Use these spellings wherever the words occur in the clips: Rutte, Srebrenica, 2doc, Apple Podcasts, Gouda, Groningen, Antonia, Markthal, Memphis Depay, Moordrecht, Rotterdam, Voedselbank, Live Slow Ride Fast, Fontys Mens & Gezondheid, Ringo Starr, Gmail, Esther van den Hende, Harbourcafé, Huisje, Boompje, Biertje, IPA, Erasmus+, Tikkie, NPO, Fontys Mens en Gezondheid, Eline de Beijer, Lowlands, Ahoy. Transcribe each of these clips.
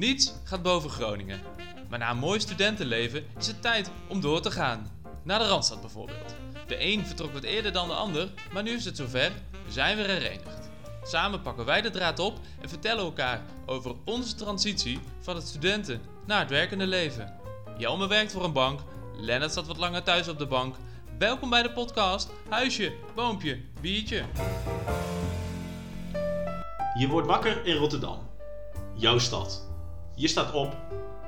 Niets gaat boven Groningen. Maar na een mooi studentenleven is het tijd om door te gaan. Naar de Randstad bijvoorbeeld. De een vertrok wat eerder dan de ander, maar nu is het zover. We zijn weer herenigd. Samen pakken wij de draad op en vertellen elkaar over onze transitie van het studenten naar het werkende leven. Jelmer werkt voor een bank, Lennart zat wat langer thuis op de bank. Welkom bij de podcast Huisje, Boompje, Biertje. Je wordt wakker in Rotterdam. Jouw stad. Je staat op,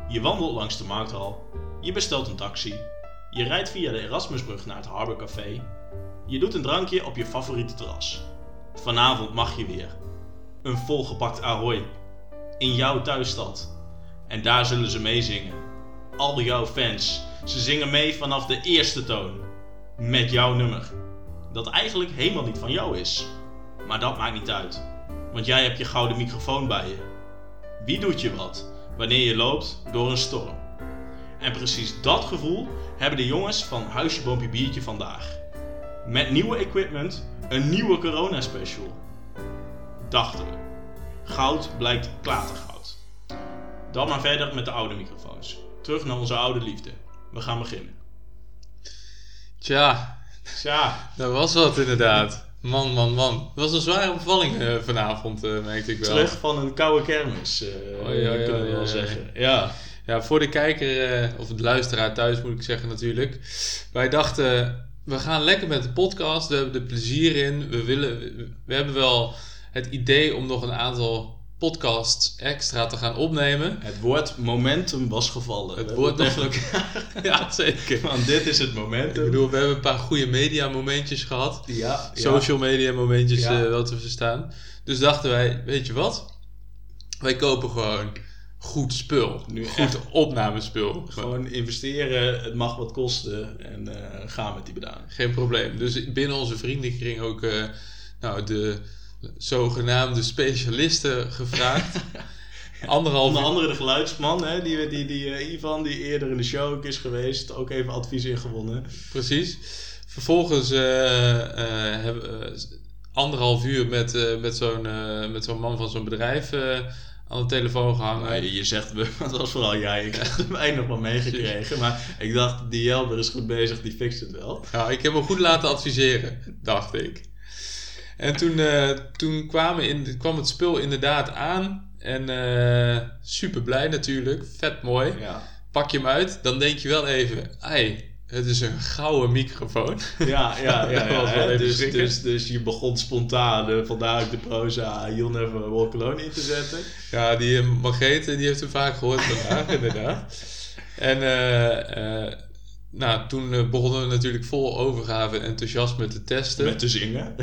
je wandelt langs de Markthal, je bestelt een taxi, je rijdt via de Erasmusbrug naar het Harbourcafé, je doet een drankje op je favoriete terras. Vanavond mag je weer. Een volgepakt Ahoy. In jouw thuisstad. En daar zullen ze meezingen. Al jouw fans. Ze zingen mee vanaf de eerste toon. Met jouw nummer. Dat eigenlijk helemaal niet van jou is. Maar dat maakt niet uit. Want jij hebt je gouden microfoon bij je. Wie doet je wat wanneer je loopt door een storm? En precies dat gevoel hebben de jongens van Huisje Boompje Biertje vandaag. Met nieuwe equipment, een nieuwe corona-special. Dachten we. Goud blijkt klatergoud. Dan maar verder met de oude microfoons. Terug naar onze oude liefde. We gaan beginnen. Tja, dat was wat inderdaad. Man. Het was een zware bevalling vanavond, merkte ik wel. Terug van een koude kermis, kunnen we wel zeggen. Ja, voor de kijker, of de luisteraar thuis moet ik zeggen natuurlijk. Wij dachten, we gaan lekker met de podcast, we hebben er plezier in. We hebben wel het idee om nog een aantal podcasts extra te gaan opnemen. Het woord momentum was gevallen. Het woord eigenlijk. Ja, zeker. Want dit is het momentum. Ik bedoel, we hebben een paar goede media momentjes gehad. Ja. Social media momentjes wel te verstaan. Dus dachten wij, weet je wat? Wij kopen gewoon goed spul. Goed opnamespul. Gewoon investeren. Het mag wat kosten. En gaan met die bedaling. Geen probleem. Dus binnen onze vriendenkring ook de zogenaamde specialisten gevraagd. Onder andere de geluidsman, hè, die Ivan, die eerder in de show ook is geweest, ook even advies ingewonnen. Precies. Vervolgens hebben we 1,5 uur met zo'n man van zo'n bedrijf aan de telefoon gehangen. Nou, je zegt, dat was vooral jij. Ik heb hem eigenlijk nog wel meegekregen. Maar ik dacht, die Jelmer is goed bezig, die fixt het wel. Ja, ik heb hem goed laten adviseren, dacht ik. En toen kwam het spul inderdaad aan. En super blij natuurlijk. Vet mooi. Ja. Pak je hem uit. Dan denk je wel even. Ai, het is een gouden microfoon. Ja. Dus je begon spontaan. Vandaar ook de proza You'll Never Walk Alone in te zetten. Ja, die Margrethe die heeft hem vaak gehoord vandaag inderdaad. En toen begonnen we natuurlijk vol overgave en enthousiasme te testen. En te zingen.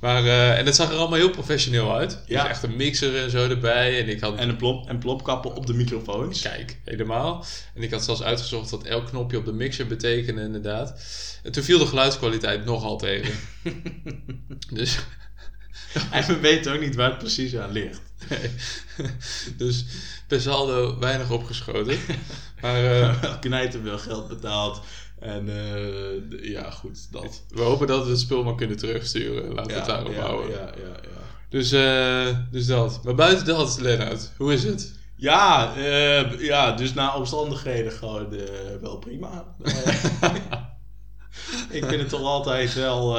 Maar, en dat zag er allemaal heel professioneel uit. Ja. Dus echt een mixer en zo erbij. En ik had en plopkappen op de microfoons. Kijk, helemaal. En ik had zelfs uitgezocht wat elk knopje op de mixer betekende inderdaad. En toen viel de geluidskwaliteit nogal tegen. Dus en we weten ook niet waar het precies aan ligt. Nee. Dus per saldo weinig opgeschoten. Maar knijten wel geld betaald. En goed, dat. We hopen dat we het spul maar kunnen terugsturen. Laten we het daarop houden. Ja. Dus dat. Maar buiten dat, Lennart, hoe is het? Ja, dus na omstandigheden gewoon wel prima. Ik vind het toch altijd wel,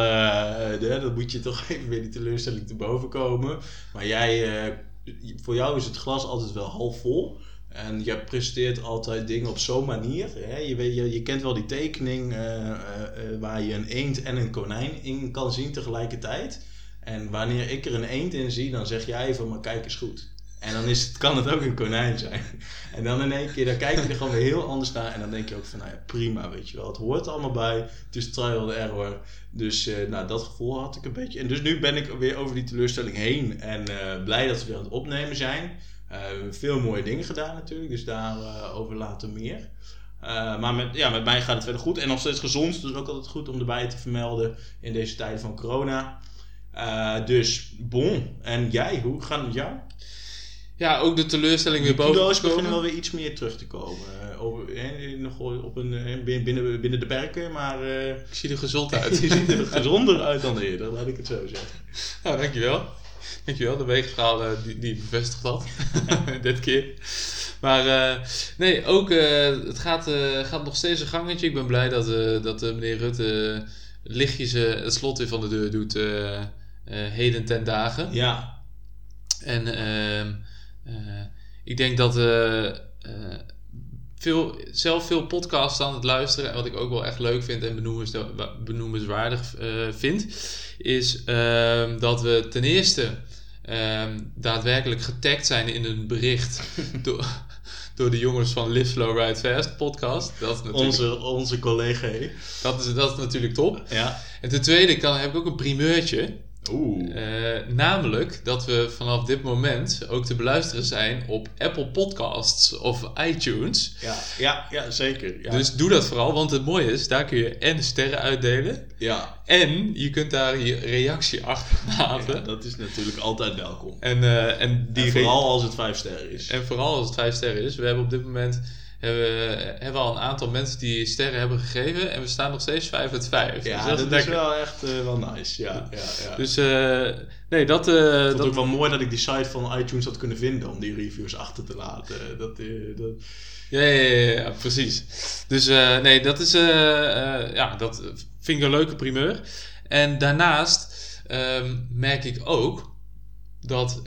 dat moet je toch even weer die teleurstelling te boven komen. Maar jij, voor jou is het glas altijd wel half vol. En je presteert altijd dingen op zo'n manier. Hè? Je kent wel die tekening waar je een eend en een konijn in kan zien tegelijkertijd. En wanneer ik er een eend in zie, dan zeg jij van, maar kijk eens goed. En dan kan het ook een konijn zijn. En dan in één keer, dan kijk je er gewoon weer heel anders naar. En dan denk je ook van, nou ja, prima, weet je wel. Het hoort allemaal bij. Het is trial and error. Dus dat gevoel had ik een beetje. En dus nu ben ik weer over die teleurstelling heen. En blij dat we weer aan het opnemen zijn. Veel mooie dingen gedaan natuurlijk. Dus daarover later meer. Maar met mij gaat het verder goed. En nog steeds gezond. Dus ook altijd goed om erbij te vermelden in deze tijden van corona. Dus bon. En jij, hoe gaat het met jou? Ja, ook de teleurstelling weer boven. De kilo's beginnen wel weer iets meer terug te komen. Nog op binnen de perken, maar ik zie er gezond uit. Je ziet er gezonder uit dan eerder, laat ik het zo zeggen. Nou, dankjewel. Dankjewel, de weegschaal die bevestigt dat. Dit keer. Maar nee, ook het gaat nog steeds een gangetje. Ik ben blij dat meneer Rutte lichtjes het slot weer van de deur doet. Heden ten dagen. Ja. En ik denk dat veel podcasts aan het luisteren. En wat ik ook wel echt leuk vind en benoemenswaardig vind. Is dat we ten eerste daadwerkelijk getagd zijn in een bericht. door de jongens van Live Slow Ride Fast podcast. Dat is onze collega. Dat is natuurlijk top. Ja. En ten tweede heb ik ook een primeurtje. Oeh. Namelijk dat we vanaf dit moment ook te beluisteren zijn op Apple Podcasts of iTunes. Ja, zeker. Ja. Dus doe dat vooral, want het mooie is, daar kun je en sterren uitdelen. Ja. En je kunt daar je reactie achterlaten. Ja, dat is natuurlijk altijd welkom. En vooral als het 5 sterren is. En vooral als het 5 sterren is. We hebben op dit moment hebben al een aantal mensen die sterren hebben gegeven. En we staan nog steeds 5 uit 5. Ja, dus dat is wel echt wel nice. Ja. Dus nee, dat... ik vond het ook wel mooi dat ik die site van iTunes had kunnen vinden om die reviews achter te laten. Ja, precies. Dus nee, dat is... ja, dat vind ik een leuke primeur. En daarnaast merk ik ook dat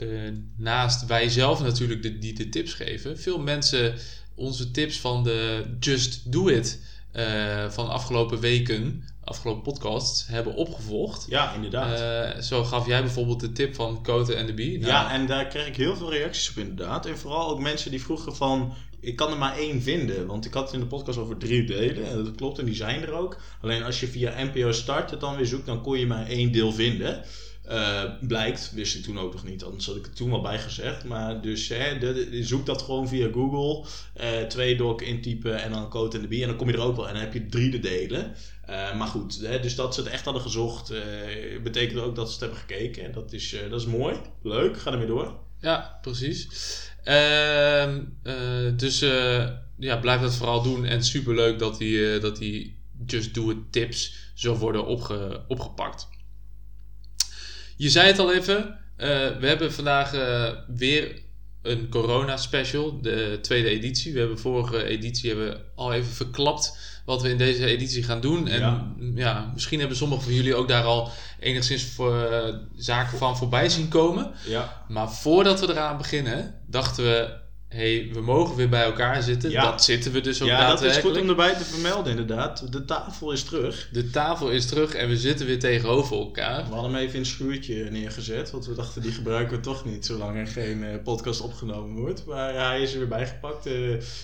naast wij zelf natuurlijk die de tips geven, veel mensen onze tips van de Just Do It van afgelopen podcasts hebben opgevolgd. Ja, inderdaad. Zo gaf jij bijvoorbeeld de tip van Kota en de Bee. Nou, ja, en daar kreeg ik heel veel reacties op inderdaad. En vooral ook mensen die vroegen van, ik kan er maar 1 vinden. Want ik had het in de podcast over 3 delen. En dat klopt en die zijn er ook. Alleen als je via NPO Start het dan weer zoekt, dan kon je maar 1 deel vinden. Blijkt, wist ik toen ook nog niet, anders had ik het toen wel bijgezegd. Maar dus zoek dat gewoon via Google, 2doc intypen en dan Kota en de Bee en dan kom je er ook wel en dan heb je 3 delen. Maar goed, dus dat ze het echt hadden gezocht, betekent ook dat ze het hebben gekeken en dat is mooi, leuk, ga ermee door. Ja, precies. Dus ja, blijf dat vooral doen en superleuk dat die Just Do It tips zo worden opgepakt. Je zei het al even, we hebben vandaag weer een corona special, de 2e editie. We hebben vorige editie al even verklapt wat we in deze editie gaan doen. En ja, misschien hebben sommigen van jullie ook daar al enigszins zaken van voorbij zien komen. Ja. Maar voordat we eraan beginnen, dachten we, we mogen weer bij elkaar zitten. Ja. Dat zitten we dus ook daadwerkelijk. Ja, dat is goed om erbij te vermelden inderdaad. De tafel is terug. De tafel is terug en we zitten weer tegenover elkaar. We hadden hem even in een schuurtje neergezet. Want we dachten, die gebruiken we toch niet. Zolang er geen podcast opgenomen wordt. Maar hij is er weer bijgepakt.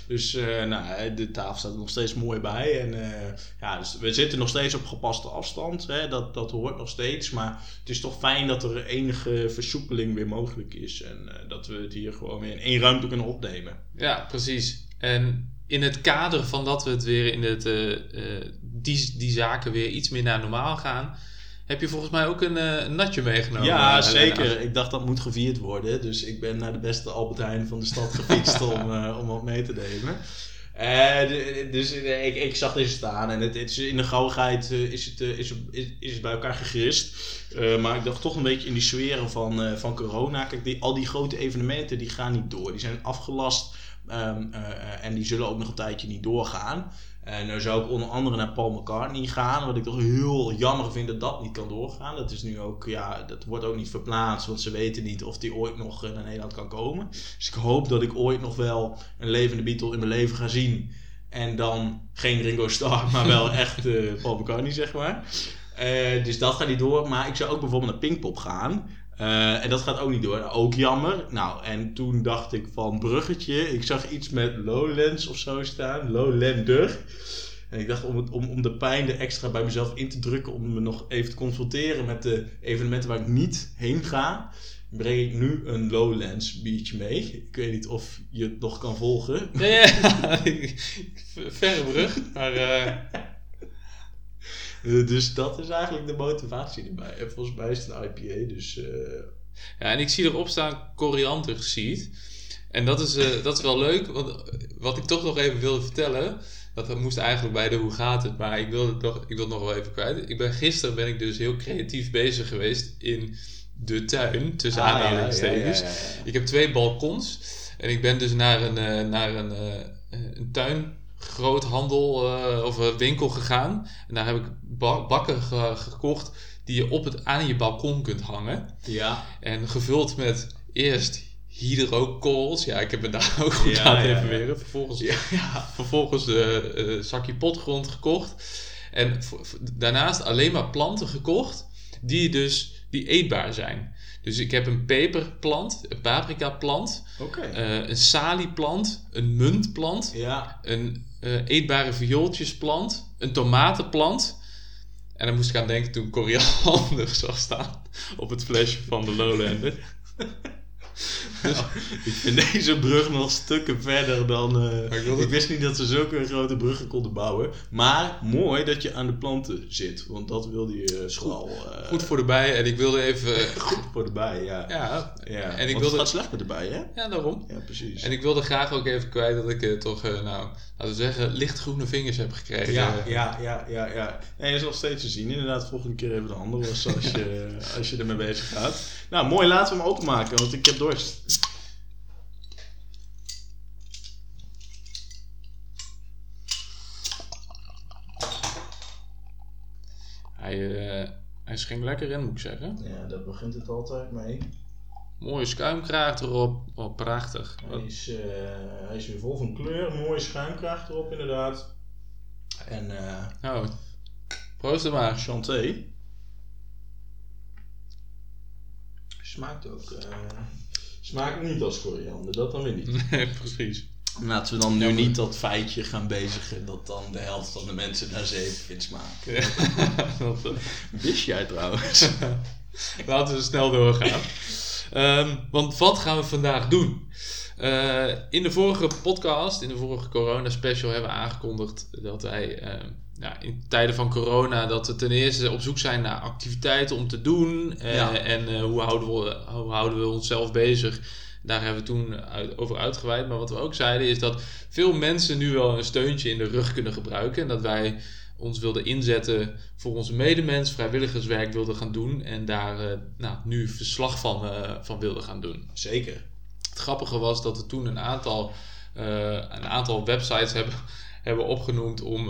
Dus nou, de tafel staat er nog steeds mooi bij. En ja, dus we zitten nog steeds op gepaste afstand. Hè. Dat hoort nog steeds. Maar het is toch fijn dat er enige versoepeling weer mogelijk is. En dat we het hier gewoon weer in 1 ruimte kunnen opnemen. Ja, precies. En in het kader van dat we het weer in het, die zaken weer iets meer naar normaal gaan, heb je volgens mij ook een natje meegenomen. Ja, zeker. Ik dacht dat moet gevierd worden. Dus ik ben naar de beste Albert Heijn van de stad gefietst om wat mee te nemen. Dus ik zag dit staan en het is in de gauwigheid is het bij elkaar gegrist. Maar ik dacht toch een beetje in die sferen van corona. Kijk, al die grote evenementen die gaan niet door. Die zijn afgelast en die zullen ook nog een tijdje niet doorgaan. Nou zou ik onder andere naar Paul McCartney gaan. Wat ik toch heel jammer vind dat niet kan doorgaan. Dat is nu ook, ja, dat wordt ook niet verplaatst. Want ze weten niet of die ooit nog naar Nederland kan komen. Dus ik hoop dat ik ooit nog wel een levende Beatle in mijn leven ga zien. En dan geen Ringo Starr, maar wel echt Paul McCartney, zeg maar. Dus dat gaat niet door. Maar ik zou ook bijvoorbeeld naar Pinkpop gaan. En dat gaat ook niet door. Ook jammer. Nou, en toen dacht ik van bruggetje. Ik zag iets met Lowlands of zo staan. Lowlander. En ik dacht om de pijn er extra bij mezelf in te drukken. Om me nog even te confronteren met de evenementen waar ik niet heen ga. Breng ik nu een Lowlands biertje mee. Ik weet niet of je het nog kan volgen. Ja. Verre brug. Maar... Dus dat is eigenlijk de motivatie erbij. En volgens mij is het een IPA, dus... Ja, en ik zie erop staan korianderseed. En dat is wel leuk, want wat ik toch nog even wilde vertellen... Dat moest eigenlijk bij de hoe gaat het, maar ik wil het nog wel even kwijt. Ik ben gisteren dus heel creatief bezig geweest in de tuin, tussen aanhalingstekens. Ja, ja, ja, ja. Ik heb 2 balkons en ik ben dus naar een tuingroothandel of winkel gegaan. En daar heb ik bakken gekocht die je aan je balkon kunt hangen. Ja. En gevuld met eerst hydrocols. Ja, ik heb me daar ook goed aan refereren. Vervolgens zakje potgrond gekocht. En daarnaast alleen maar planten gekocht die eetbaar zijn. Dus ik heb een peperplant, een paprikaplant, een salieplant, een muntplant, een eetbare viooltjesplant, een tomatenplant. En dan moest ik aan denken toen koriander zag staan op het flesje van de Lowlander. Dus ik vind deze brug nog stukken verder dan... Ik wist niet dat ze zulke grote bruggen konden bouwen. Maar mooi dat je aan de planten zit. Want dat wilde je school... Goed voor de bijen. En ik wilde even... Goed voor de bijen, ja. En ik wilde... het gaat slecht met de bijen, hè? Ja, daarom. Ja, precies. En ik wilde graag ook even kwijt dat ik toch, laten we zeggen, lichtgroene vingers heb gekregen. Ja. En je zal steeds te zien. Inderdaad, volgende keer even de andere was als je ermee bezig gaat. Nou, mooi. Laten we hem openmaken. Want ik heb dorst. Hij schenkt lekker in, moet ik zeggen. Ja, dat begint het altijd mee. Mooie schuimkraag erop. Oh, prachtig. Hij is weer vol van kleur. Mooie schuimkraag erop, inderdaad. En... Nou, proost er maar. Chanté. Smaakt ook... Smaakt niet als koriander, dat dan weer niet. Nee, precies. Laten we dan nu niet dat feitje gaan bezigen dat dan de helft van de mensen daar zeven vindt smaken. Ja. Wist jij trouwens? Laten we snel doorgaan. Want wat gaan we vandaag doen? In de vorige podcast, in de vorige corona special, hebben we aangekondigd dat wij... in tijden van corona dat we ten eerste op zoek zijn naar activiteiten om te doen. En hoe houden we onszelf bezig? Daar hebben we toen over uitgeweid. Maar wat we ook zeiden is dat veel mensen nu wel een steuntje in de rug kunnen gebruiken. En dat wij ons wilden inzetten voor onze medemens, vrijwilligerswerk wilden gaan doen. En daar nu verslag van wilden gaan doen. Zeker. Het grappige was dat we toen een aantal websites hebben opgenoemd om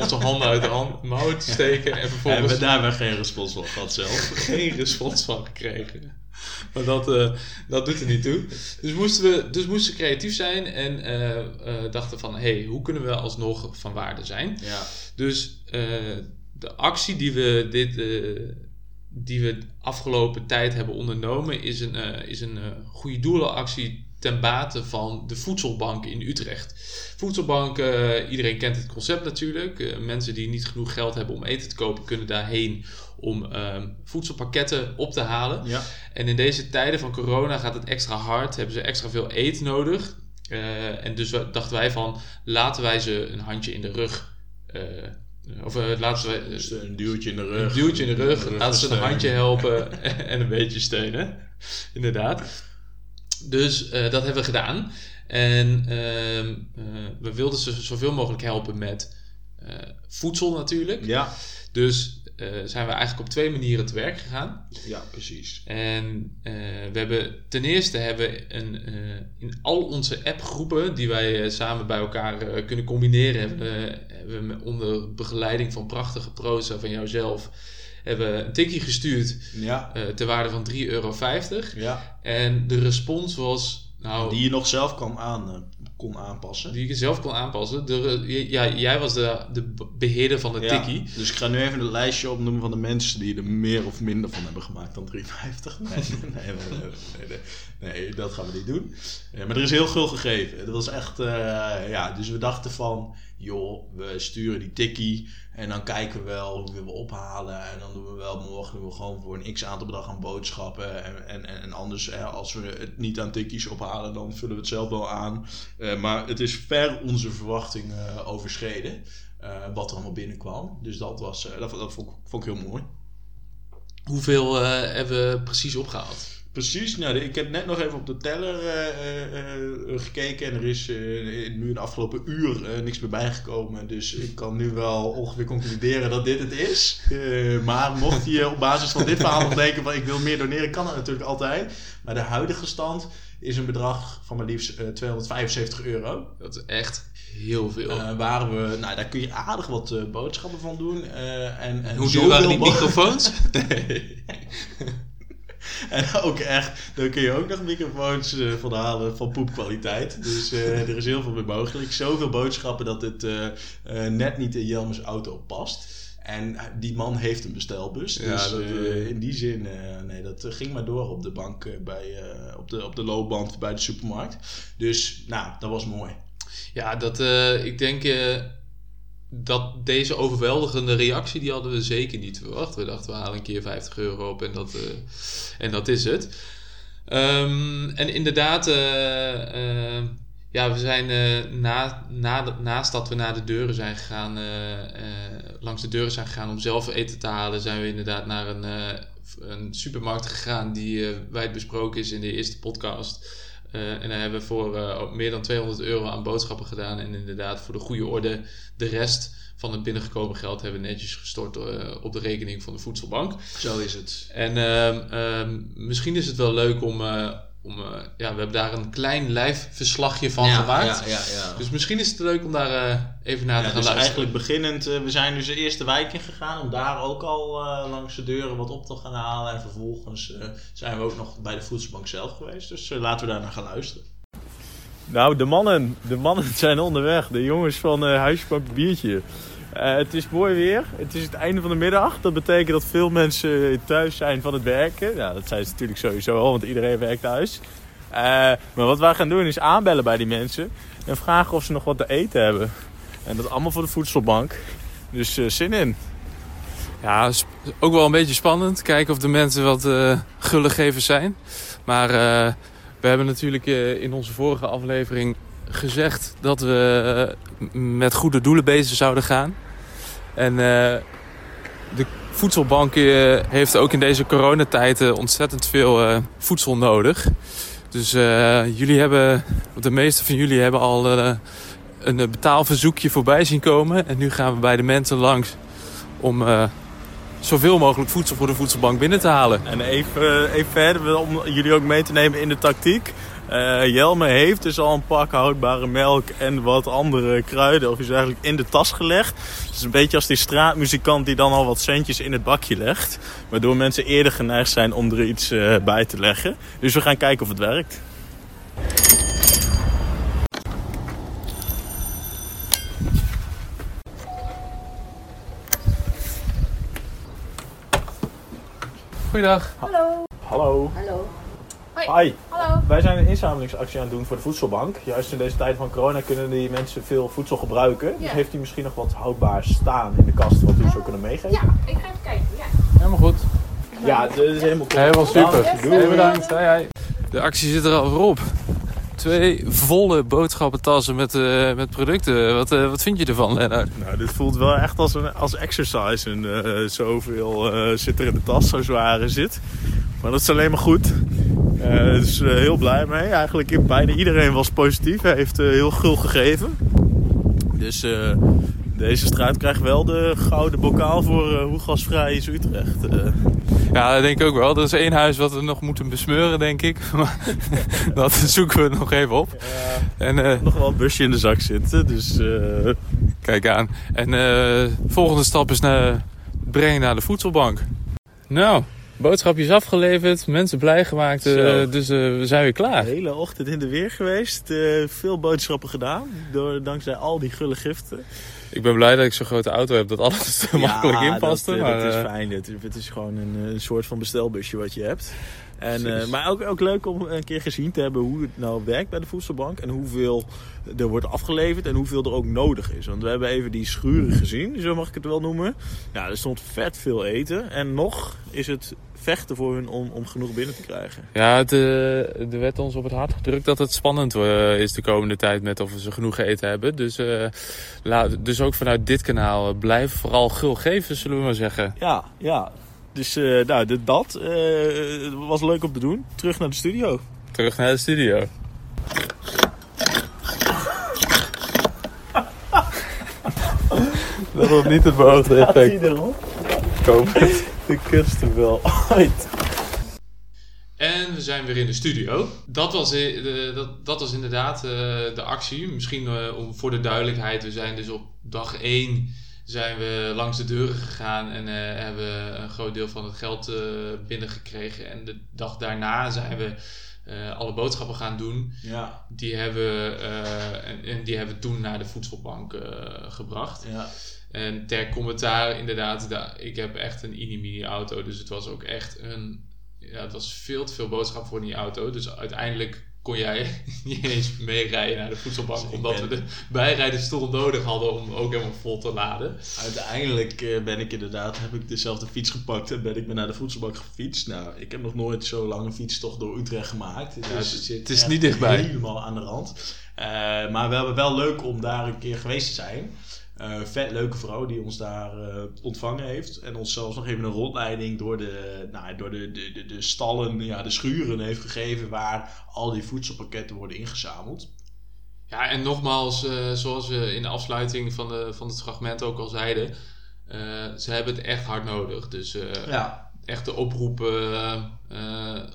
onze handen uit de mouw te steken. En vervolgens hebben we daar weer geen respons van gehad zelf. Geen respons van gekregen. Maar dat doet er niet toe. Dus moesten we creatief zijn en dachten van... hoe kunnen we alsnog van waarde zijn? Ja. Dus de actie die we afgelopen tijd hebben ondernomen... is een goede doelenactie... ten bate van de Voedselbank in Utrecht. Voedselbank, iedereen kent het concept natuurlijk. Mensen die niet genoeg geld hebben om eten te kopen... kunnen daarheen om voedselpakketten op te halen. Ja. En in deze tijden van corona gaat het extra hard. Hebben ze extra veel eten nodig. En dus dachten wij van... laten wij ze een handje in de rug... een duwtje in de rug. Een duwtje in de rug. Laten ze een handje helpen en een beetje steunen. Inderdaad. Dus dat hebben we gedaan. En we wilden ze zoveel mogelijk helpen met voedsel natuurlijk. Ja. Dus zijn we eigenlijk op 2 manieren te werk gegaan. Ja, precies. En ten eerste hebben we in al onze appgroepen... die wij samen bij elkaar kunnen combineren... hebben we onder begeleiding van prachtige proza van jouzelf... hebben we een tikkie gestuurd ter waarde van €3,50. Ja. En de respons was... die je nog zelf kon aanpassen. Die je zelf kon aanpassen. Jij was de beheerder van de tikkie. Dus ik ga nu even een lijstje opnoemen van de mensen... die er meer of minder van hebben gemaakt dan 3,50. Nee, dat gaan we niet doen. Ja, maar er is heel veel gegeven. Dat was echt... dus we dachten van... joh, we sturen die tikkie... en dan kijken we wel hoe we ophalen. En dan doen we wel morgen gewoon voor een x-aantal bedrag aan boodschappen. En anders, als we het niet aan tikkies ophalen... dan vullen we het zelf wel aan. Maar het is ver onze verwachting overschreden. Wat er allemaal binnenkwam. Dus dat was dat vond ik heel mooi. Hoeveel hebben we precies opgehaald? Precies, nou, ik heb net nog even op de teller gekeken en er is nu in de afgelopen uur niks meer bijgekomen. Dus ik kan nu wel ongeveer concluderen dat dit het is. Maar mocht je op basis van dit verhaal nog denken van ik wil meer doneren, kan dat natuurlijk altijd. Maar de huidige stand is een bedrag van maar liefst €275. Dat is echt heel veel. Waar we, nou, daar kun je aardig wat boodschappen van doen. En hoe duur waren die microfoons? Nee. En ook echt, dan kun je ook nog microfoons van halen van poepkwaliteit. Dus er is heel veel meer mogelijk. Zoveel boodschappen dat het net niet in Jelmers auto past. En die man heeft een bestelbus. Ja, dus dat, in die zin, nee, dat ging maar door op de bank, op de loopband bij de supermarkt. Dus nou, dat was mooi. Ja, dat ik denk... dat deze overweldigende reactie, die hadden we zeker niet verwacht. We dachten, we halen een keer €50 op en dat is het. En inderdaad, ja, we zijn naast dat we naar de deuren zijn gegaan, langs de deuren zijn gegaan om zelf eten te halen, zijn we inderdaad naar een supermarkt gegaan die wijd besproken is in de eerste podcast. En daar hebben we voor meer dan €200 aan boodschappen gedaan. En inderdaad, voor de goede orde, de rest van het binnengekomen geld hebben we netjes gestort op de rekening van de Voedselbank. Zo is het. En misschien is het wel leuk om we hebben daar een klein live verslagje van gemaakt. Ja. Dus misschien is het leuk om daar even naar te gaan luisteren. Eigenlijk beginnend, we zijn dus de eerste wijk in gegaan om daar ook al langs de deuren wat op te gaan halen. En vervolgens zijn we ook nog bij de Voedselbank zelf geweest. Dus laten we daar naar gaan luisteren. Nou, de mannen zijn onderweg. De jongens van Huisbank Biertje. Het is mooi weer. Het is het einde van de middag. Dat betekent dat veel mensen thuis zijn van het werken. Nou, dat zijn ze natuurlijk sowieso al, want iedereen werkt thuis. Maar wat wij gaan doen is aanbellen bij die mensen. En vragen of ze nog wat te eten hebben. En dat allemaal voor de Voedselbank. Dus zin in. Ja, ook wel een beetje spannend. Kijken of de mensen wat gullegevers zijn. Maar we hebben natuurlijk in onze vorige aflevering gezegd dat we met goede doelen bezig zouden gaan. En de Voedselbank heeft ook in deze coronatijd ontzettend veel voedsel nodig. Dus de meeste van jullie hebben al een betaalverzoekje voorbij zien komen. En nu gaan we bij de mensen langs om zoveel mogelijk voedsel voor de Voedselbank binnen te halen. En even verder om jullie ook mee te nemen in de tactiek. Jelmer heeft dus al een pak houdbare melk en wat andere kruiden, of is eigenlijk in de tas gelegd. Het is een beetje als die straatmuzikant die dan al wat centjes in het bakje legt, waardoor mensen eerder geneigd zijn om er iets bij te leggen. Dus we gaan kijken of het werkt. Goeiedag. Hallo. Hallo. Hallo. Hoi. Hallo. Wij zijn een inzamelingsactie aan het doen voor de Voedselbank. Juist in deze tijd van corona kunnen die mensen veel voedsel gebruiken. Yeah. Dus heeft u misschien nog wat houdbaar staan in de kast wat u zou kunnen meegeven? Ja, ik ga even kijken. Ja. Helemaal goed. Ja, dat is helemaal goed. Helemaal super. Yes. Doei. Bedankt. Hoi. De actie zit er al voor op. 2 volle boodschappentassen met producten. Wat vind je ervan, Lennart? Nou, dit voelt wel echt als als exercise. En zoveel zit er in de tas, zo zwaar zit. Maar dat is alleen maar goed. Dus heel blij mee. Eigenlijk bijna iedereen was positief. Hij heeft heel gul gegeven. Dus deze straat krijgt wel de gouden bokaal voor hoe gasvrij is Utrecht. Ja, dat denk ik ook wel. Er is 1 huis wat we nog moeten besmeuren, denk ik. Maar dat zoeken we nog even op. Ja, en nog wel een busje in de zak zitten. Dus kijk aan. En volgende stap is brengen naar de Voedselbank. Nou, boodschapjes afgeleverd, mensen blij gemaakt, dus we zijn weer klaar. De hele ochtend in de weer geweest, veel boodschappen gedaan, dankzij al die gulle giften. Ik ben blij dat ik zo'n grote auto heb dat alles makkelijk inpaste. Dat is fijn, het is gewoon een soort van bestelbusje wat je hebt. En, maar ook leuk om een keer gezien te hebben hoe het nou werkt bij de Voedselbank. En hoeveel er wordt afgeleverd en hoeveel er ook nodig is. Want we hebben even die schuren gezien, zo mag ik het wel noemen. Ja, er stond vet veel eten. En nog is het vechten voor hun om genoeg binnen te krijgen. Ja, er werd ons op het hart gedrukt dat het spannend is de komende tijd met of we ze genoeg eten hebben. Dus, dus ook vanuit dit kanaal blijf vooral gul geven, zullen we maar zeggen. Ja. Dus was leuk om te doen. Terug naar de studio. Dat was niet het beoogde effect. Ik hoop het. De kutste wel ooit. En we zijn weer in de studio. Dat was inderdaad de actie. Misschien voor de duidelijkheid. We zijn dus op dag 1 zijn we langs de deuren gegaan. En hebben een groot deel van het geld binnengekregen. En de dag daarna zijn we alle boodschappen gaan doen. Ja. Die hebben we toen naar de voedselbank gebracht. Ja. En ter commentaar inderdaad. Ik heb echt een mini auto. Dus het was ook echt het was veel te veel boodschap voor die auto. Dus uiteindelijk kon jij niet eens meerijden naar de voedselbank. Dus omdat we de bijrijdersstoel nodig hadden om ook helemaal vol te laden. Uiteindelijk heb ik dezelfde fiets gepakt en ben ik naar de voedselbank gefietst. Nou, ik heb nog nooit zo lang een fietstocht door Utrecht gemaakt. Dus ja, het is niet dichtbij. Helemaal aan de rand. Maar we hebben wel leuk om daar een keer geweest te zijn. Vet leuke vrouw die ons daar ontvangen heeft. En ons zelfs nog even een rondleiding door de stallen, de schuren heeft gegeven waar al die voedselpakketten worden ingezameld. Ja, en nogmaals, zoals we in de afsluiting van het fragment ook al zeiden, ze hebben het echt hard nodig. Dus echt de oproep,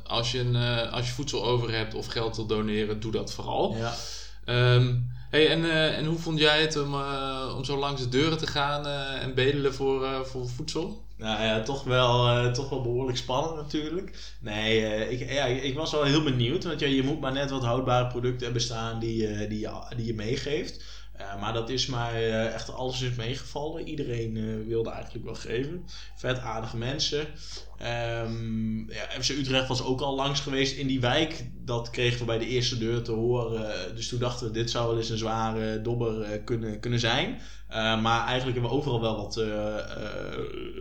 als je voedsel over hebt of geld wil doneren, doe dat vooral. Ja. Hey, en hoe vond jij het om zo langs de deuren te gaan en bedelen voor voedsel? Nou ja, toch wel behoorlijk spannend natuurlijk. Nee, ik was wel heel benieuwd. Want je moet maar net wat houdbare producten hebben staan die je meegeeft. Maar dat is echt alles is meegevallen. Iedereen wilde eigenlijk wel geven. Vet aardige mensen. FC Utrecht was ook al langs geweest in die wijk. Dat kregen we bij de eerste deur te horen. Dus toen dachten we, dit zou wel eens een zware dobber kunnen zijn. Maar eigenlijk hebben we overal wel wat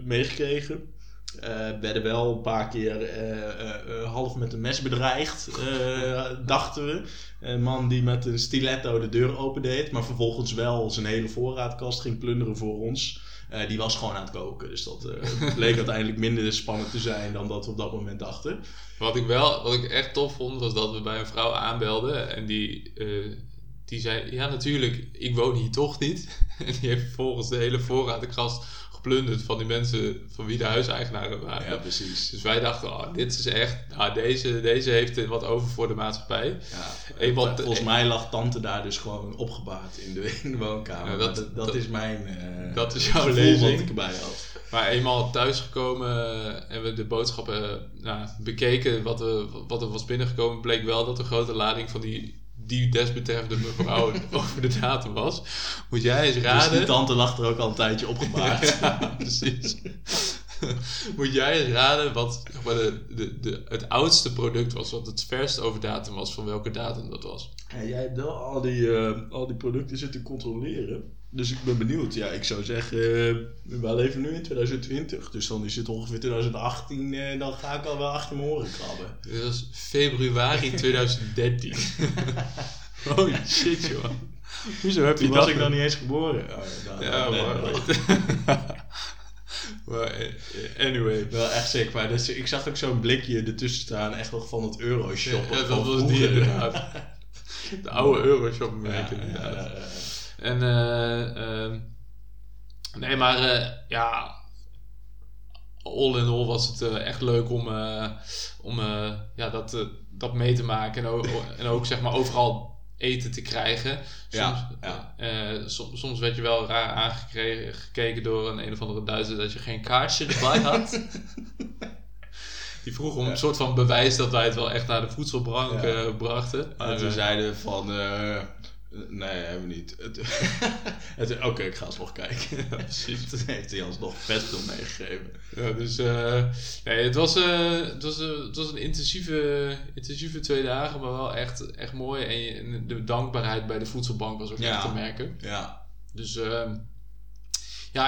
meegekregen. Werden wel een paar keer half met een mes bedreigd, dachten we. Een man die met een stiletto de deur opendeed, maar vervolgens wel zijn hele voorraadkast ging plunderen voor ons. Die was gewoon aan het koken. Dus dat bleek uiteindelijk minder spannend te zijn dan dat we op dat moment dachten. Wat ik echt tof vond, was dat we bij een vrouw aanbelden en die zei, ja natuurlijk, ik woon hier toch niet. En die heeft vervolgens de hele voorraadkast geplunderd van die mensen van wie de huiseigenaren waren. Ja, precies. Dus wij dachten, dit is echt, deze heeft wat over voor de maatschappij. Ja, volgens mij lag tante daar dus gewoon opgebaard in de woonkamer. Ja, dat is mijn dat is jouw lezing wat ik erbij had. Maar eenmaal thuisgekomen en we de boodschappen bekeken, wat er was binnengekomen, bleek wel dat de grote lading van die desbetreffende mevrouw over de datum was. Moet jij eens raden. Dus die tante lag er ook al een tijdje opgebaard. Ja, precies. Moet jij eens raden wat het oudste product was, wat het verst over datum was, van welke datum dat was. Ja, jij hebt wel al die producten zitten controleren. Dus ik ben benieuwd. Ja, ik zou zeggen, we leven nu in 2020. Dus dan is het ongeveer 2018. Dan ga ik al wel achter mijn oren krabben. Dit was februari 2013. Holy shit, joh. Hoezo heb je dat? Was ik nog niet eens geboren. Anyway. Wel echt sick. Maar ik zag ook zo'n blikje ertussen staan. Echt nog van het Euroshop. Ja, dat was die inderdaad. De oude Euroshop merk inderdaad. Ja. En all in all was het echt leuk om dat mee te maken en ook zeg maar overal eten te krijgen. Soms werd je wel raar aangekeken door een of andere Duitser dat je geen kaartje erbij had. Die vroeg om een soort van bewijs dat wij het wel echt naar de voedselbank brachten. En toen zeiden van... nee, hebben we niet. Oké, ik ga alsnog kijken. Ja, precies. Toen heeft hij alsnog vet veel meegegeven. Ja, dus het was een intensieve 2 dagen, maar wel echt mooi. En de dankbaarheid bij de voedselbank was ook echt te merken. Ja. Dus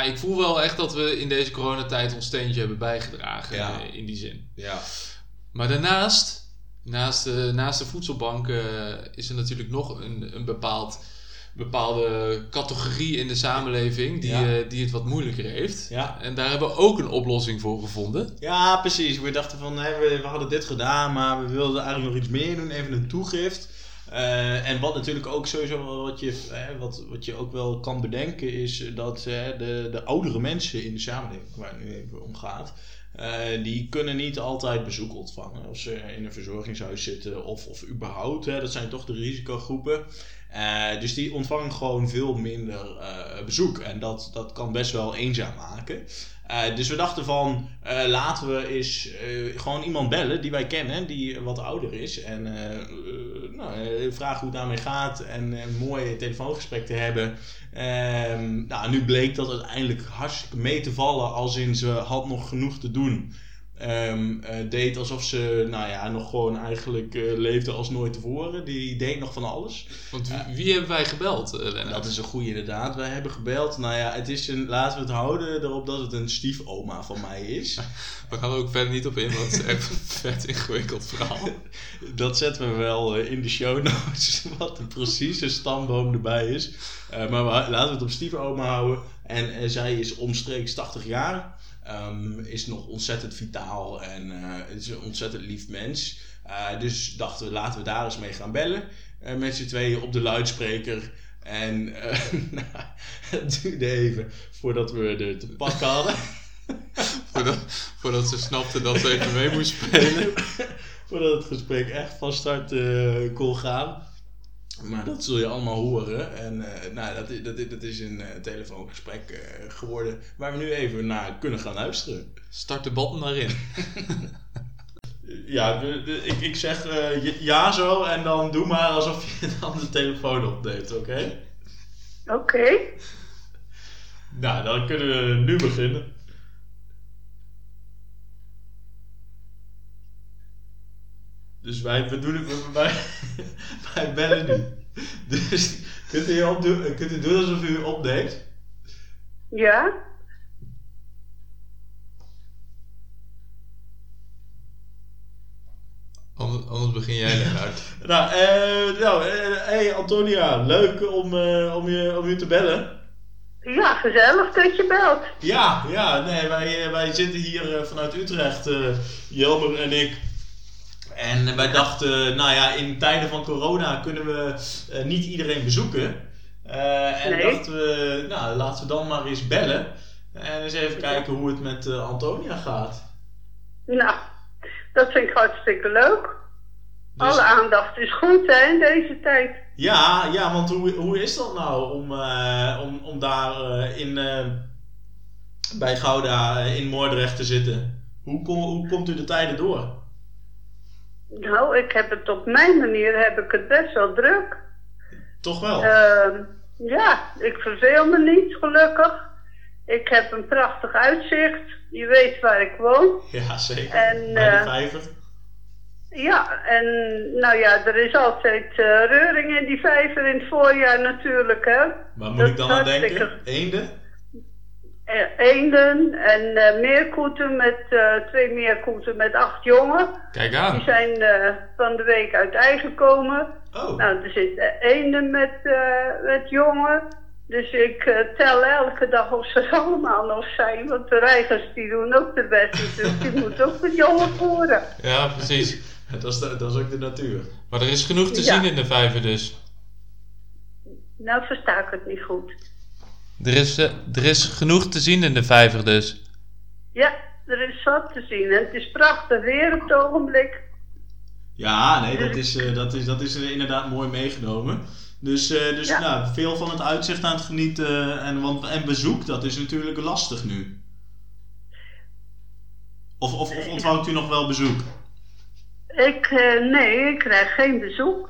ik voel wel echt dat we in deze coronatijd ons steentje hebben bijgedragen in die zin. Ja. Maar daarnaast... Naast de voedselbank is er natuurlijk nog een bepaald bepaalde categorie in de samenleving die het wat moeilijker heeft. Ja. En daar hebben we ook een oplossing voor gevonden. Ja, precies. We dachten van, we hadden dit gedaan, maar we wilden eigenlijk nog iets meer doen. Even een toegift. En wat natuurlijk ook sowieso wat je ook wel kan bedenken is dat de oudere mensen in de samenleving waar het nu even om gaat, die kunnen niet altijd bezoek ontvangen als ze in een verzorgingshuis zitten of überhaupt. Dat zijn toch de risicogroepen. Dus die ontvangen gewoon veel minder bezoek. En dat kan best wel eenzaam maken. Dus we dachten van, laten we eens gewoon iemand bellen die wij kennen, die wat ouder is. En vragen hoe het daarmee gaat en een mooi telefoongesprek te hebben. Nu bleek dat uiteindelijk hartstikke mee te vallen, als in ze had nog genoeg te doen. Deed alsof ze nog gewoon eigenlijk leefde als nooit tevoren. Die deed nog van alles. Want wie hebben wij gebeld, Lennart? Dat is een goede inderdaad. Wij hebben gebeld. Laten we het houden erop dat het een stiefoma van mij is. We gaan er ook verder niet op in, want het is echt een vet ingewikkeld verhaal. Dat zetten we wel in de show notes, wat de precieze stamboom erbij is. Laten we het op stiefoma houden. En zij is omstreeks 80 jaar. Is nog ontzettend vitaal en is een ontzettend lief mens. Dus dachten we, laten we daar eens mee gaan bellen. Met z'n tweeën op de luidspreker. En het duurde even voordat we er te pakken hadden. Voordat ze snapte dat ze even mee moest spelen. Voordat het gesprek echt van start kon gaan. Maar dat zul je allemaal horen. En dat is een telefoongesprek geworden waar we nu even naar kunnen gaan luisteren. Start de band maar in. Ik zeg ja zo en dan doe maar alsof je dan de telefoon opneemt, oké? Oké. Nou, dan kunnen we nu beginnen. Dus wij bellen nu. Dus kunt u doen alsof u opneemt? Ja. Anders begin jij eruit. Hey Antonia, leuk om je te bellen. Ja, gezellig dat je belt. Wij zitten hier vanuit Utrecht, Jelmer en ik. En wij dachten, in tijden van corona kunnen we niet iedereen bezoeken. Dachten we, laten we dan maar eens bellen. En eens even kijken hoe het met Antonia gaat. Nou, dat vind ik hartstikke leuk. Dus... alle aandacht is goed, hè, in deze tijd. Ja, want hoe is dat nou om daar bij Gouda in Moordrecht te zitten? Hoe komt u de tijden door? Nou, ik heb het op mijn manier best wel druk. Toch wel? Ik verveel me niet, gelukkig. Ik heb een prachtig uitzicht. Je weet waar ik woon. Ja, zeker. Bij de vijver. Ja, en er is altijd reuring in die vijver in het voorjaar natuurlijk, hè. Waar moet ik dan aan denken? Eenden? Eenden en meerkoeten twee meerkoeten met 8 jongen. Kijk aan. Die zijn van de week uit ei gekomen. Oh. Nou, er zitten eenden met jongen. Dus ik tel elke dag of ze allemaal nog zijn. Want de reigers die doen ook de beste. Dus die moeten ook met jongen voeren. Ja, precies. Dat is ook de natuur. Maar er is genoeg te zien in de vijver dus. Nou, versta ik het niet goed. Er is genoeg te zien in de vijver dus. Ja, er is zat te zien. En het is prachtig weer op het ogenblik. Ja, nee, dat is inderdaad mooi meegenomen. Veel van het uitzicht aan het genieten. En bezoek, dat is natuurlijk lastig nu. Of ontvangt u nog wel bezoek? Ik krijg geen bezoek.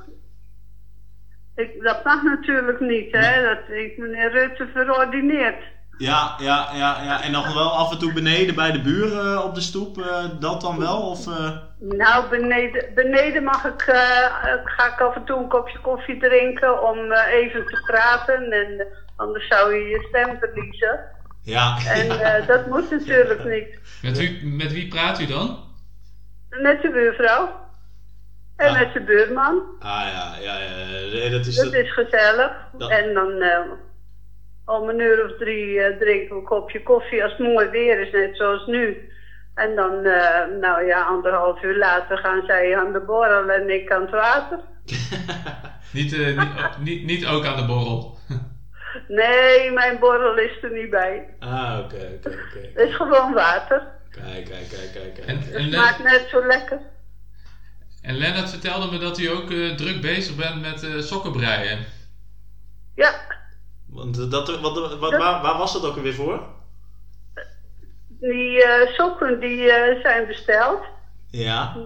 Dat mag natuurlijk niet, hè? Dat heeft meneer Rutte verordineerd. Ja. En nog wel af en toe beneden bij de buren op de stoep, dat dan wel? Of? Nou, beneden mag ik, ga ik af en toe een kopje koffie drinken om even te praten. En anders zou je je stem verliezen. Ja. En dat moet natuurlijk niet. Met wie praat u dan? Met de buurvrouw. En met zijn buurman. Ah ja. Nee, dat is gezellig. Dat... En dan om een uur of 3 drinken we een kopje koffie als het mooi weer is, net zoals nu. En dan, 1,5 uur later gaan zij aan de borrel en ik aan het water. niet ook aan de borrel? Nee, mijn borrel is er niet bij. Ah, oké. Het is gewoon water. Kijk. Het maakt net zo lekker. En Lennart vertelde me dat u ook druk bezig bent met sokken breien. Ja. Want waar was dat ook alweer voor? Die sokken die zijn besteld. Ja.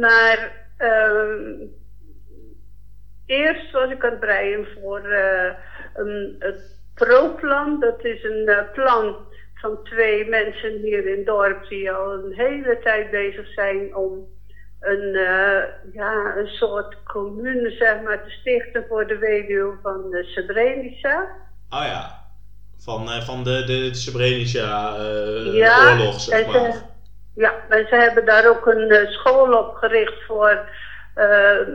Maar eerst was ik aan het breien voor het Pro-plan. Dat is een plan van 2 mensen hier in het dorp die al een hele tijd bezig zijn om een soort commune, zeg maar, te stichten voor de weduwe van Srebrenica. Oh ja. Van de Srebrenica oorlog, zeg maar. En ze hebben daar ook een school opgericht voor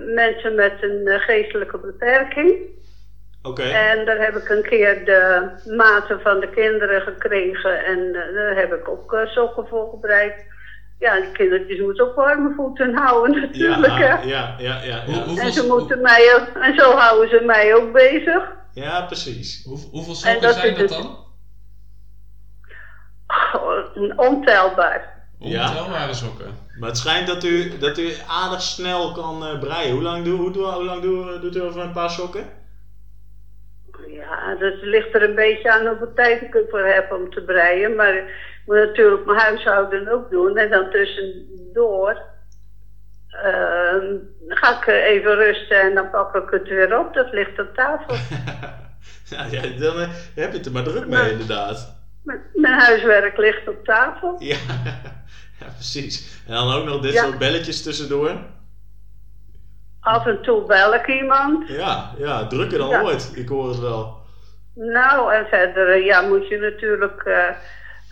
mensen met een geestelijke beperking. Oké. En daar heb ik een keer de maten van de kinderen gekregen en daar heb ik ook sokken voor gebreid. Ja, die kindertjes moeten ook warme voeten houden natuurlijk. Ja. En zo houden ze mij ook bezig. Ja, precies. Hoeveel sokken zijn dat dan? Ontelbaar. Ontelbare sokken. Maar het schijnt dat u aardig snel kan breien. Hoe lang doet u over een paar sokken? Ja, dat ligt er een beetje aan hoeveel tijd ik ervoor heb om te breien. Maar ik moet natuurlijk mijn huishouden ook doen. En dan tussendoor ga ik even rusten en dan pak ik het weer op. Dat ligt op tafel. Ja, dan heb je het er maar druk mee, inderdaad. Mijn huiswerk ligt op tafel. Ja, precies. En dan ook nog dit soort belletjes tussendoor. Af en toe bel ik iemand. Ja, drukker dan ooit. Ik hoor het wel. Nou, en verder moet je natuurlijk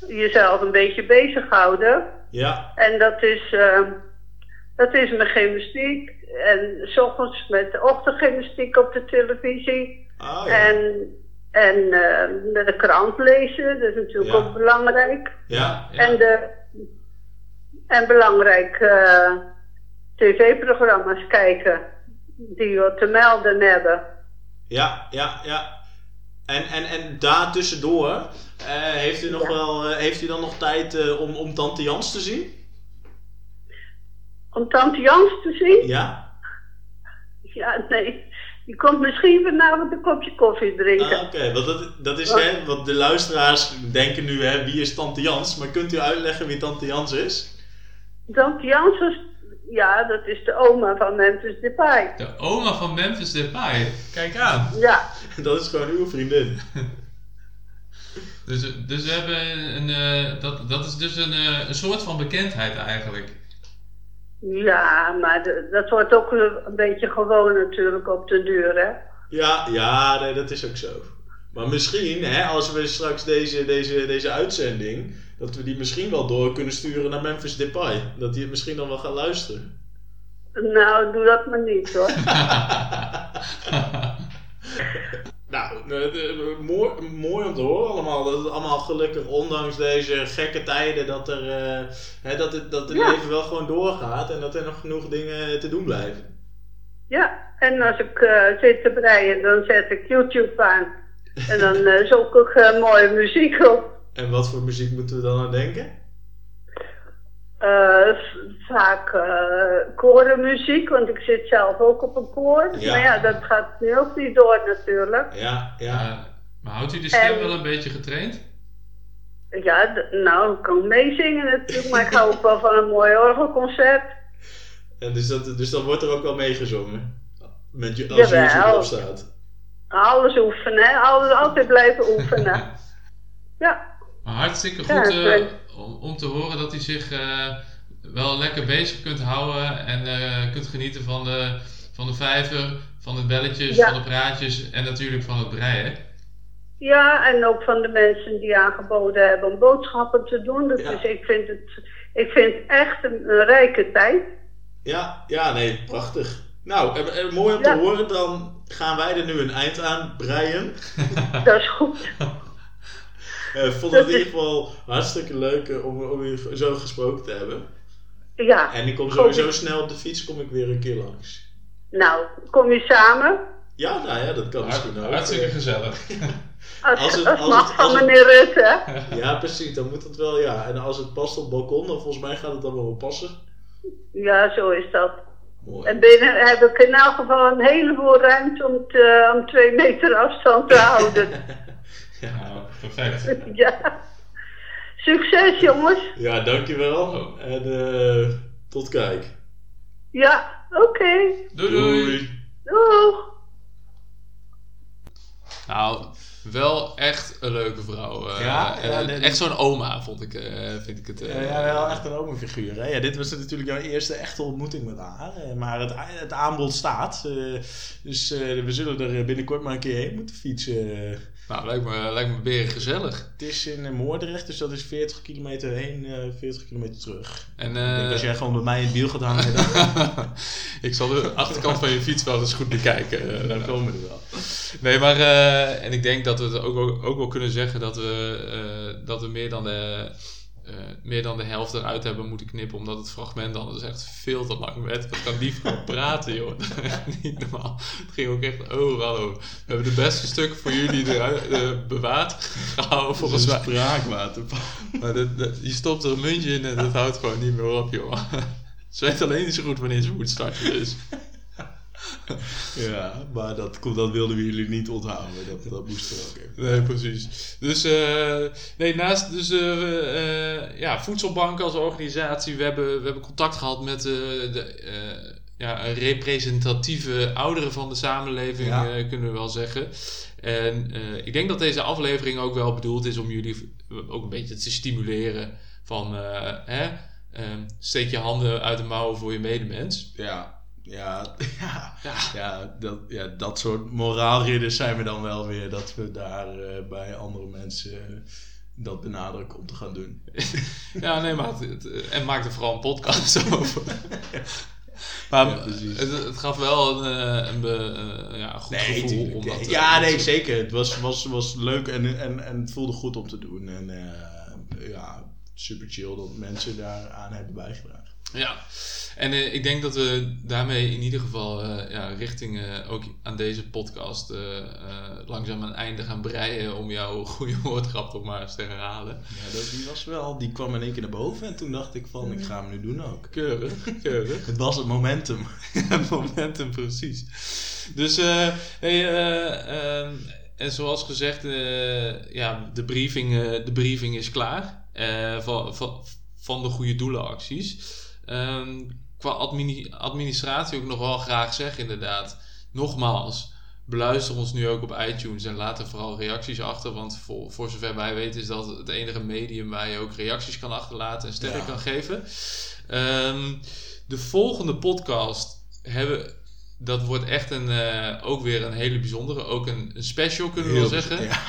jezelf een beetje bezighouden. Ja. En dat is... dat is mijn gymnastiek. En 's ochtends met de ochtendgymnastiek op de televisie. Oh, ja. En de krant lezen, dat is natuurlijk ook belangrijk. Ja. En belangrijke tv-programma's kijken die we te melden hebben. Ja. En daartussendoor, heeft u dan nog tijd om Tante Jans te zien? Om Tante Jans te zien? Ja. Ja, nee. Die komt misschien vanavond een kopje koffie drinken. Ah, oké. Want dat is, want de luisteraars denken nu, wie is Tante Jans? Maar kunt u uitleggen wie Tante Jans is? Tante Jans dat is de oma van Memphis Depay. De oma van Memphis Depay? Kijk aan. Ja. Dat is gewoon uw vriendin. Dus we hebben dat is dus een soort van bekendheid eigenlijk. Ja, maar dat wordt ook een beetje gewoon natuurlijk op de duur, hè? Ja, nee, dat is ook zo. Maar misschien, als we straks deze uitzending... dat we die misschien wel door kunnen sturen naar Memphis Depay. Dat die het misschien dan wel gaat luisteren. Nou, doe dat maar niet, hoor. Nou, mooi om te horen allemaal. Dat het allemaal gelukkig, ondanks deze gekke tijden, dat het leven wel gewoon doorgaat en dat er nog genoeg dingen te doen blijven. Ja, en als ik zit te breien, dan zet ik YouTube aan. En dan zoek ik mooie muziek op. En wat voor muziek moeten we dan aan denken? Vaak korenmuziek, want ik zit zelf ook op een koor. Ja. Maar dat gaat nu ook niet door natuurlijk. Maar houdt u de stem wel een beetje getraind? Ja, ik kan meezingen natuurlijk, maar ik hou ook wel van een mooi orgelconcert. En dus dan wordt er ook wel meegezongen? Als je muziek opstaat? Alles oefenen, altijd blijven oefenen. Ja. Maar hartstikke goed om te horen dat u zich wel lekker bezig kunt houden en kunt genieten van de vijver, van de belletjes, van de praatjes en natuurlijk van het breien. Ja, en ook van de mensen die aangeboden hebben om boodschappen te doen. Dus ik vind het echt een rijke tijd. Ja, nee, prachtig. Nou, mooi om te horen. Dan gaan wij er nu een eind aan breien. Dat is goed. Vond het in ieder geval hartstikke leuk om je zo gesproken te hebben. Ja. En ik kom sowieso snel op de fiets, kom ik weer een keer langs. Nou, kom je samen? Ja, nou ja, dat kan misschien ook. Hartstikke gezellig. Als het mag, van meneer Rutte. Ja, precies, dan moet het wel, ja. En als het past op het balkon, dan volgens mij gaat het dan wel passen. Ja, zo is dat. Mooi. En heb ik in elk geval een heleboel ruimte om 2 meter afstand te houden. Ja, perfect. Ja. Succes, jongens. Ja, dankjewel. En tot kijk. Ja, oké. Doei. Doeg. Nou, wel echt een leuke vrouw. Echt zo'n oma, vind ik het. Wel echt een oma-figuur. Hè? Ja, dit was natuurlijk jouw eerste echte ontmoeting met haar. Maar het aanbod staat. Dus we zullen er binnenkort maar een keer heen moeten fietsen. Nou, lijkt me beren gezellig. Het is in Moordrecht, dus dat is 40 kilometer heen, 40 kilometer terug. En als jij gewoon bij mij in het wiel gaat hangen... Dan... Ik zal de achterkant van je fiets wel eens goed bekijken. Dan komen we er wel. Nee, maar... en ik denk dat we het ook wel kunnen zeggen dat we meer dan de helft eruit hebben moeten knippen, omdat het fragment dan dus echt veel te lang werd. Wat kan die vrouw praten, joh? Niet normaal. Het ging ook echt overal. We hebben de beste stukken voor jullie eruit bewaard gehouden, volgens mij. Spraakwater. Maar je stopt er een muntje in en dat houdt gewoon niet meer op, joh. Ze weet alleen niet zo goed wanneer ze moet starten, dus... Ja, maar dat wilden we jullie niet onthouden. Dat moest er ook even. Nee, precies. Dus, naast dus, Voedselbank als organisatie. We hebben contact gehad met representatieve ouderen van de samenleving, kunnen we wel zeggen. En ik denk dat deze aflevering ook wel bedoeld is om jullie ook een beetje te stimuleren van steek je handen uit de mouwen voor je medemens. Ja. Dat soort moraalridders zijn we dan wel weer, dat we daar bij andere mensen dat benadrukken om te gaan doen. Ja, nee, maar maak er vooral een podcast over. Maar ja, het gaf wel een goed gevoel. Om dat zeker. Het was leuk en het voelde goed om te doen. En super chill dat mensen daar aan hebben bijgedragen. Ja, en ik denk dat we daarmee in ieder geval richting ook aan deze podcast langzaam een einde gaan breien om jouw goede woordgrap toch maar eens te herhalen. Ja, die kwam in één keer naar boven en toen dacht ik van, ik ga hem nu doen ook. Keurig. Het was het momentum. Het momentum, precies. Dus, en zoals gezegd, de briefing is klaar. Van de goede doelenacties. Qua administratie ook nog wel graag zeggen, inderdaad. Nogmaals, beluister ons nu ook op iTunes en laat er vooral reacties achter. Want voor zover wij weten is dat het enige medium waar je ook reacties kan achterlaten en sterren kan geven. De volgende podcast dat wordt echt ook weer een hele bijzondere. Ook een special, kunnen we wel zeggen. Ja.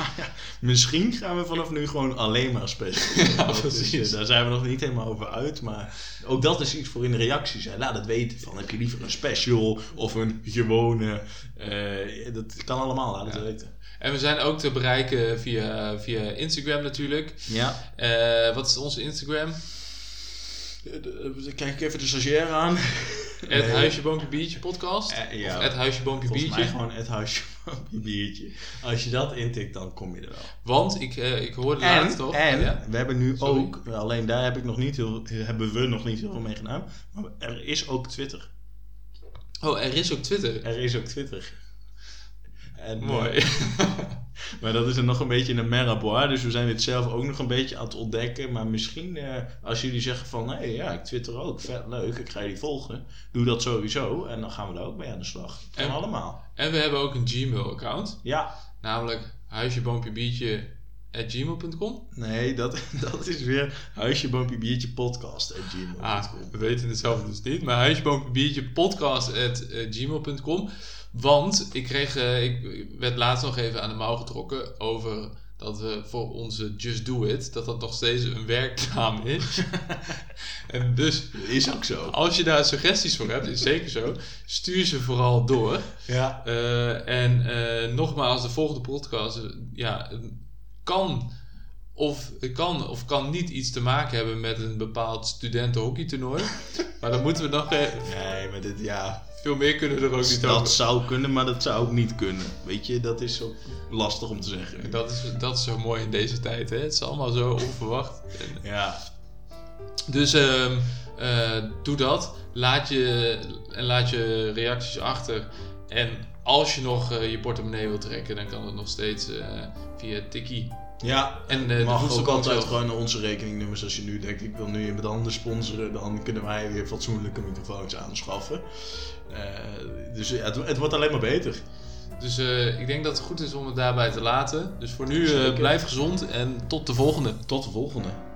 Misschien gaan we vanaf nu gewoon alleen maar special. Ja, precies. Dus, daar zijn we nog niet helemaal over uit. Maar ook dat is iets voor in de reacties. Hè. Laat het weten. Van, heb je liever een special of een gewone? Dat kan allemaal. Laat het weten. En we zijn ook te bereiken via Instagram natuurlijk. Ja. Wat is onze Instagram? Kijk ik even de stagiair aan. Het Huisje, Boompje, Biertje podcast. Of het Huisje, Boompje, Biertje. Volgens mij gewoon het Huisje, Boompje, Biertje. Als je dat intikt, dan kom je er wel. Want ik hoorde laatst toch. En we hebben nu ook, alleen daar hebben we nog niet heel veel mee gedaan. Maar er is ook Twitter. Oh, er is ook Twitter? Er is ook Twitter. En, mooi. Maar dat is er nog een beetje in een meraboir. Dus we zijn dit zelf ook nog een beetje aan het ontdekken. Maar misschien als jullie zeggen van... ik twitter ook. Vet leuk. Ik ga jullie volgen. Doe dat sowieso. En dan gaan we daar ook mee aan de slag. En allemaal. En we hebben ook een Gmail account. Ja. Namelijk huisjeboompjebiertje@gmail.com. Nee, dat is weer huisjeboompjebiertjepodcast@gmail.com. We weten het zelf dus niet. Maar huisjeboompjebiertjepodcast@gmail.com. Want ik werd laatst nog even aan de mouw getrokken over dat we voor onze Just Do It, dat dat nog steeds een werknaam is. En dus... Is ook zo. Als je daar suggesties voor hebt, is zeker zo. Stuur ze vooral door. Ja. Nogmaals, de volgende podcast... Ja, kan niet iets te maken hebben met een bepaald studentenhockeytoernooi. Maar dan moeten we nog... Nee, maar dit... Ja... Veel meer kunnen we er ook niet over. Dat zou kunnen, maar dat zou ook niet kunnen. Weet je, dat is ook lastig om te zeggen. Dat is zo mooi in deze tijd, hè? Het is allemaal zo onverwacht. Ja. Dus doe dat. Laat je reacties achter. En als je nog je portemonnee wilt trekken, dan kan dat nog steeds via Tikkie. Ja, en mag ook altijd gewoon naar onze rekeningnummers. Als je nu denkt, ik wil nu iemand anders sponsoren, dan kunnen wij weer fatsoenlijke microfoons aanschaffen. Het wordt alleen maar beter. Dus ik denk dat het goed is om het daarbij te laten. Dus voor nu, blijf gezond en tot de volgende.